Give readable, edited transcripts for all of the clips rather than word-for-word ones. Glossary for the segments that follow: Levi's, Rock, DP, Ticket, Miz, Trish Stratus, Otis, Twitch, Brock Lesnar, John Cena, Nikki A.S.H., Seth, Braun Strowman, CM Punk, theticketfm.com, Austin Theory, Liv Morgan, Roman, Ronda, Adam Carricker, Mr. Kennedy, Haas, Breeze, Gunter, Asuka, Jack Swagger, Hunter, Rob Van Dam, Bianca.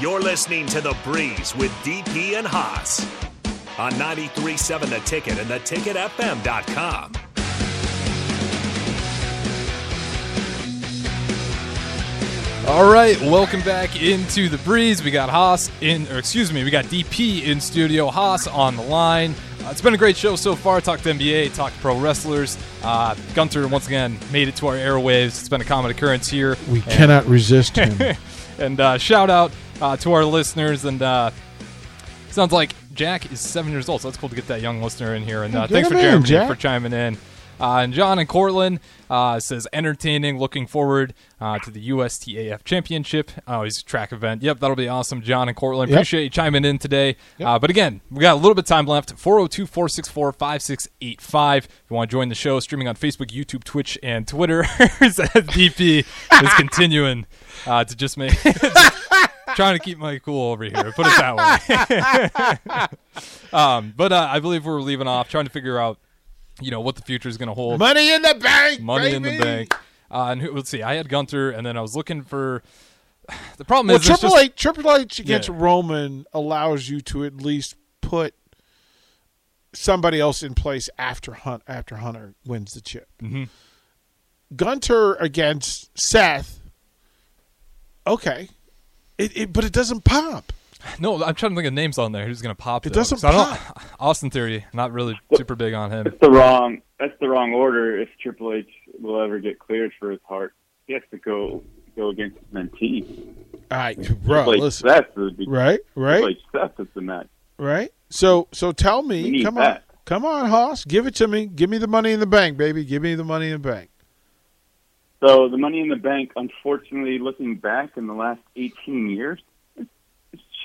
You're listening to The Breeze with DP and Haas on 93.7 The Ticket and theticketfm.com. All right, welcome back into The Breeze. We got Haas in, or excuse me, we got DP in studio, Haas on the line. It's been a great show so far. Talked NBA, talked pro wrestlers. Gunter, once again, made it to our airwaves. It's been a common occurrence here. We cannot resist him. And shout out to our listeners. And sounds like Jack is 7 years old, so it's cool to get that young listener in here. And thanks for Jeremy for chiming in. And John in Cortland says, entertaining, looking forward to the USTAF Championship. Oh, he's a track event. Yep, that'll be awesome, John in Cortland. Yep. Appreciate you chiming in today. Yep. But again, we got a little bit of time left, 402-464-5685. If you want to join the show, streaming on Facebook, YouTube, Twitch, and Twitter. DP is continuing to just make trying to keep my cool over here. Put it that way. But I believe we're leaving off, trying to figure out, you know, what the future is going to hold. Money in the bank, Money in the bank. And let's see, I had Gunter, and then I was looking for – the problem is Triple H against Roman allows you to at least put somebody else in place after Hunter wins the chip. Mm-hmm. Gunter against Seth, okay, but it doesn't pop. No, I'm trying to think of names on there. Who's going to pop? It doesn't pop. Austin Theory, not really super big on him. That's the wrong order if Triple H will ever get cleared for his heart. He has to go against his mentee. All right, bro. Listen. Seth would be, right. Triple H Seth is the match. Right. So tell me. Come on, Haas. Give it to me. Give me the money in the bank, baby. Give me the money in the bank. So the money in the bank, unfortunately, looking back in the last 18 years,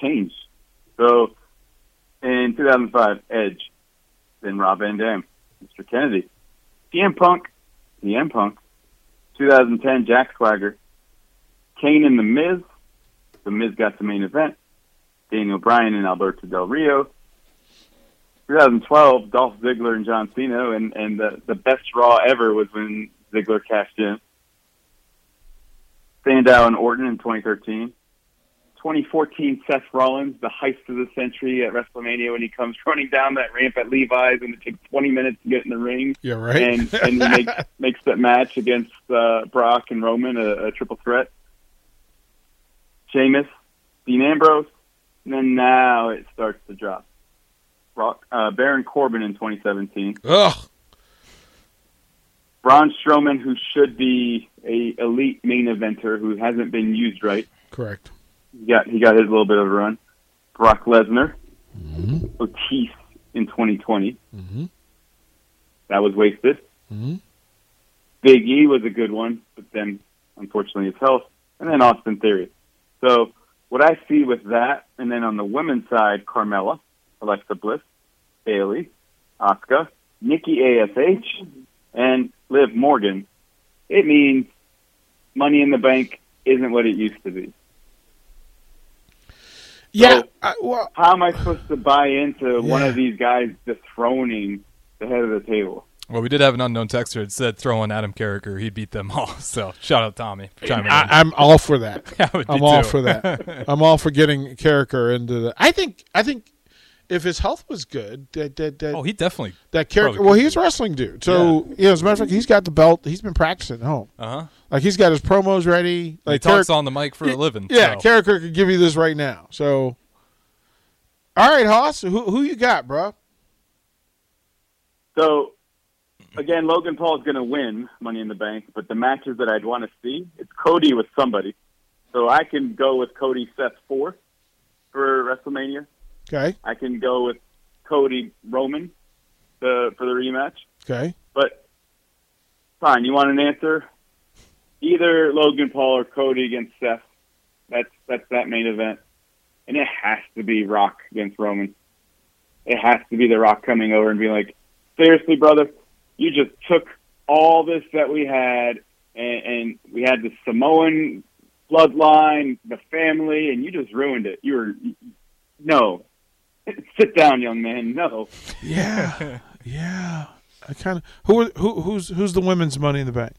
changed. So in 2005, Edge, then Rob Van Dam, Mr. Kennedy, CM Punk, 2010, Jack Swagger, Kane and the Miz. The Miz got the main event. Daniel Bryan and Alberto Del Rio. 2012, Dolph Ziggler and John Cena, and the best Raw ever was when Ziggler cashed in. Sandow and Orton in 2013. 2014, Seth Rollins, the heist of the century at WrestleMania when he comes running down that ramp at Levi's and it takes 20 minutes to get in the ring. Yeah, right. And he makes that match against Brock and Roman a triple threat. Sheamus, Dean Ambrose, and then now it starts to drop. Rock, Baron Corbin in 2017. Ugh. Braun Strowman, who should be an elite main eventer who hasn't been used right. Correct. Yeah, he got his little bit of a run. Brock Lesnar, mm-hmm. Otis in 2020. Mm-hmm. That was wasted. Mm-hmm. Big E was a good one, but then, unfortunately, his health. And then Austin Theory. So what I see with that, and then on the women's side, Carmella, Alexa Bliss, Bayley, Asuka, Nikki A.S.H., and Liv Morgan, it means money in the bank isn't what it used to be. Yeah. So, how am I supposed to buy into one of these guys dethroning the head of the table? Well, we did have an unknown texter that said throw in Adam Carricker, he'd beat them all. So shout out Tommy. I'm all for that. I'm all for getting Carricker into the. I think if his health was good, he definitely that Carricker. Well, he's a wrestling dude, so as a matter of fact, he's got the belt. He's been practicing at home. Uh huh. Like, he's got his promos ready. Like, he talks on the mic for a living. Yeah, so. Carricker could give you this right now. So, all right, Haas, who you got, bro? So, again, Logan Paul is going to win Money in the Bank, but the matches that I'd want to see, it's Cody with somebody. So I can go with Cody Seth 4 for WrestleMania. Okay. I can go with Cody Roman for the rematch. Okay. But, fine, you want an answer? Either Logan Paul or Cody against Seth. That's that main event. And it has to be Rock against Roman. It has to be the Rock coming over and being like, seriously, brother, you just took all this that we had, and we had the Samoan bloodline, the family, and you just ruined it. No. Sit down, young man. No. Yeah. Yeah. I kinda who's the women's Money in the Bank?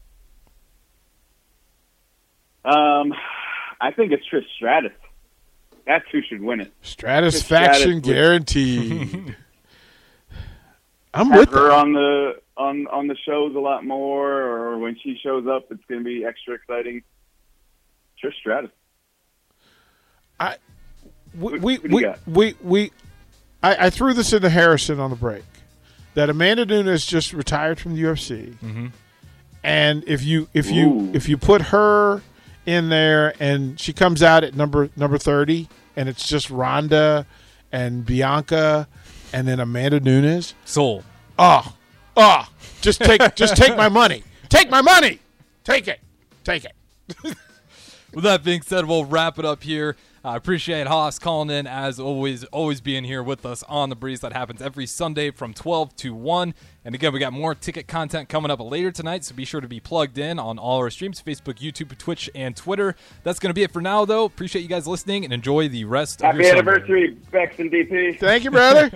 I think it's Trish Stratus. That's who should win it. Stratisfaction guaranteed. I'm with her on the shows a lot more, or when she shows up, it's going to be extra exciting. Trish Stratus. I threw this into Harrison on the break that Amanda Nunes just retired from the UFC, mm-hmm. and if you put her in there and she comes out at number 30, and it's just Ronda and Bianca, and then Amanda Nunes, sold. Just take my money. Take my money. Take it. With that being said, we'll wrap it up here. I appreciate Haas calling in, as always being here with us on The Breeze. That happens every Sunday from 12 to 1. And again, we got more ticket content coming up later tonight, so be sure to be plugged in on all our streams, Facebook, YouTube, Twitch, and Twitter. That's going to be it for now, though. Appreciate you guys listening, and enjoy the rest of your Sunday. Happy anniversary, Bex and DP. Thank you, brother.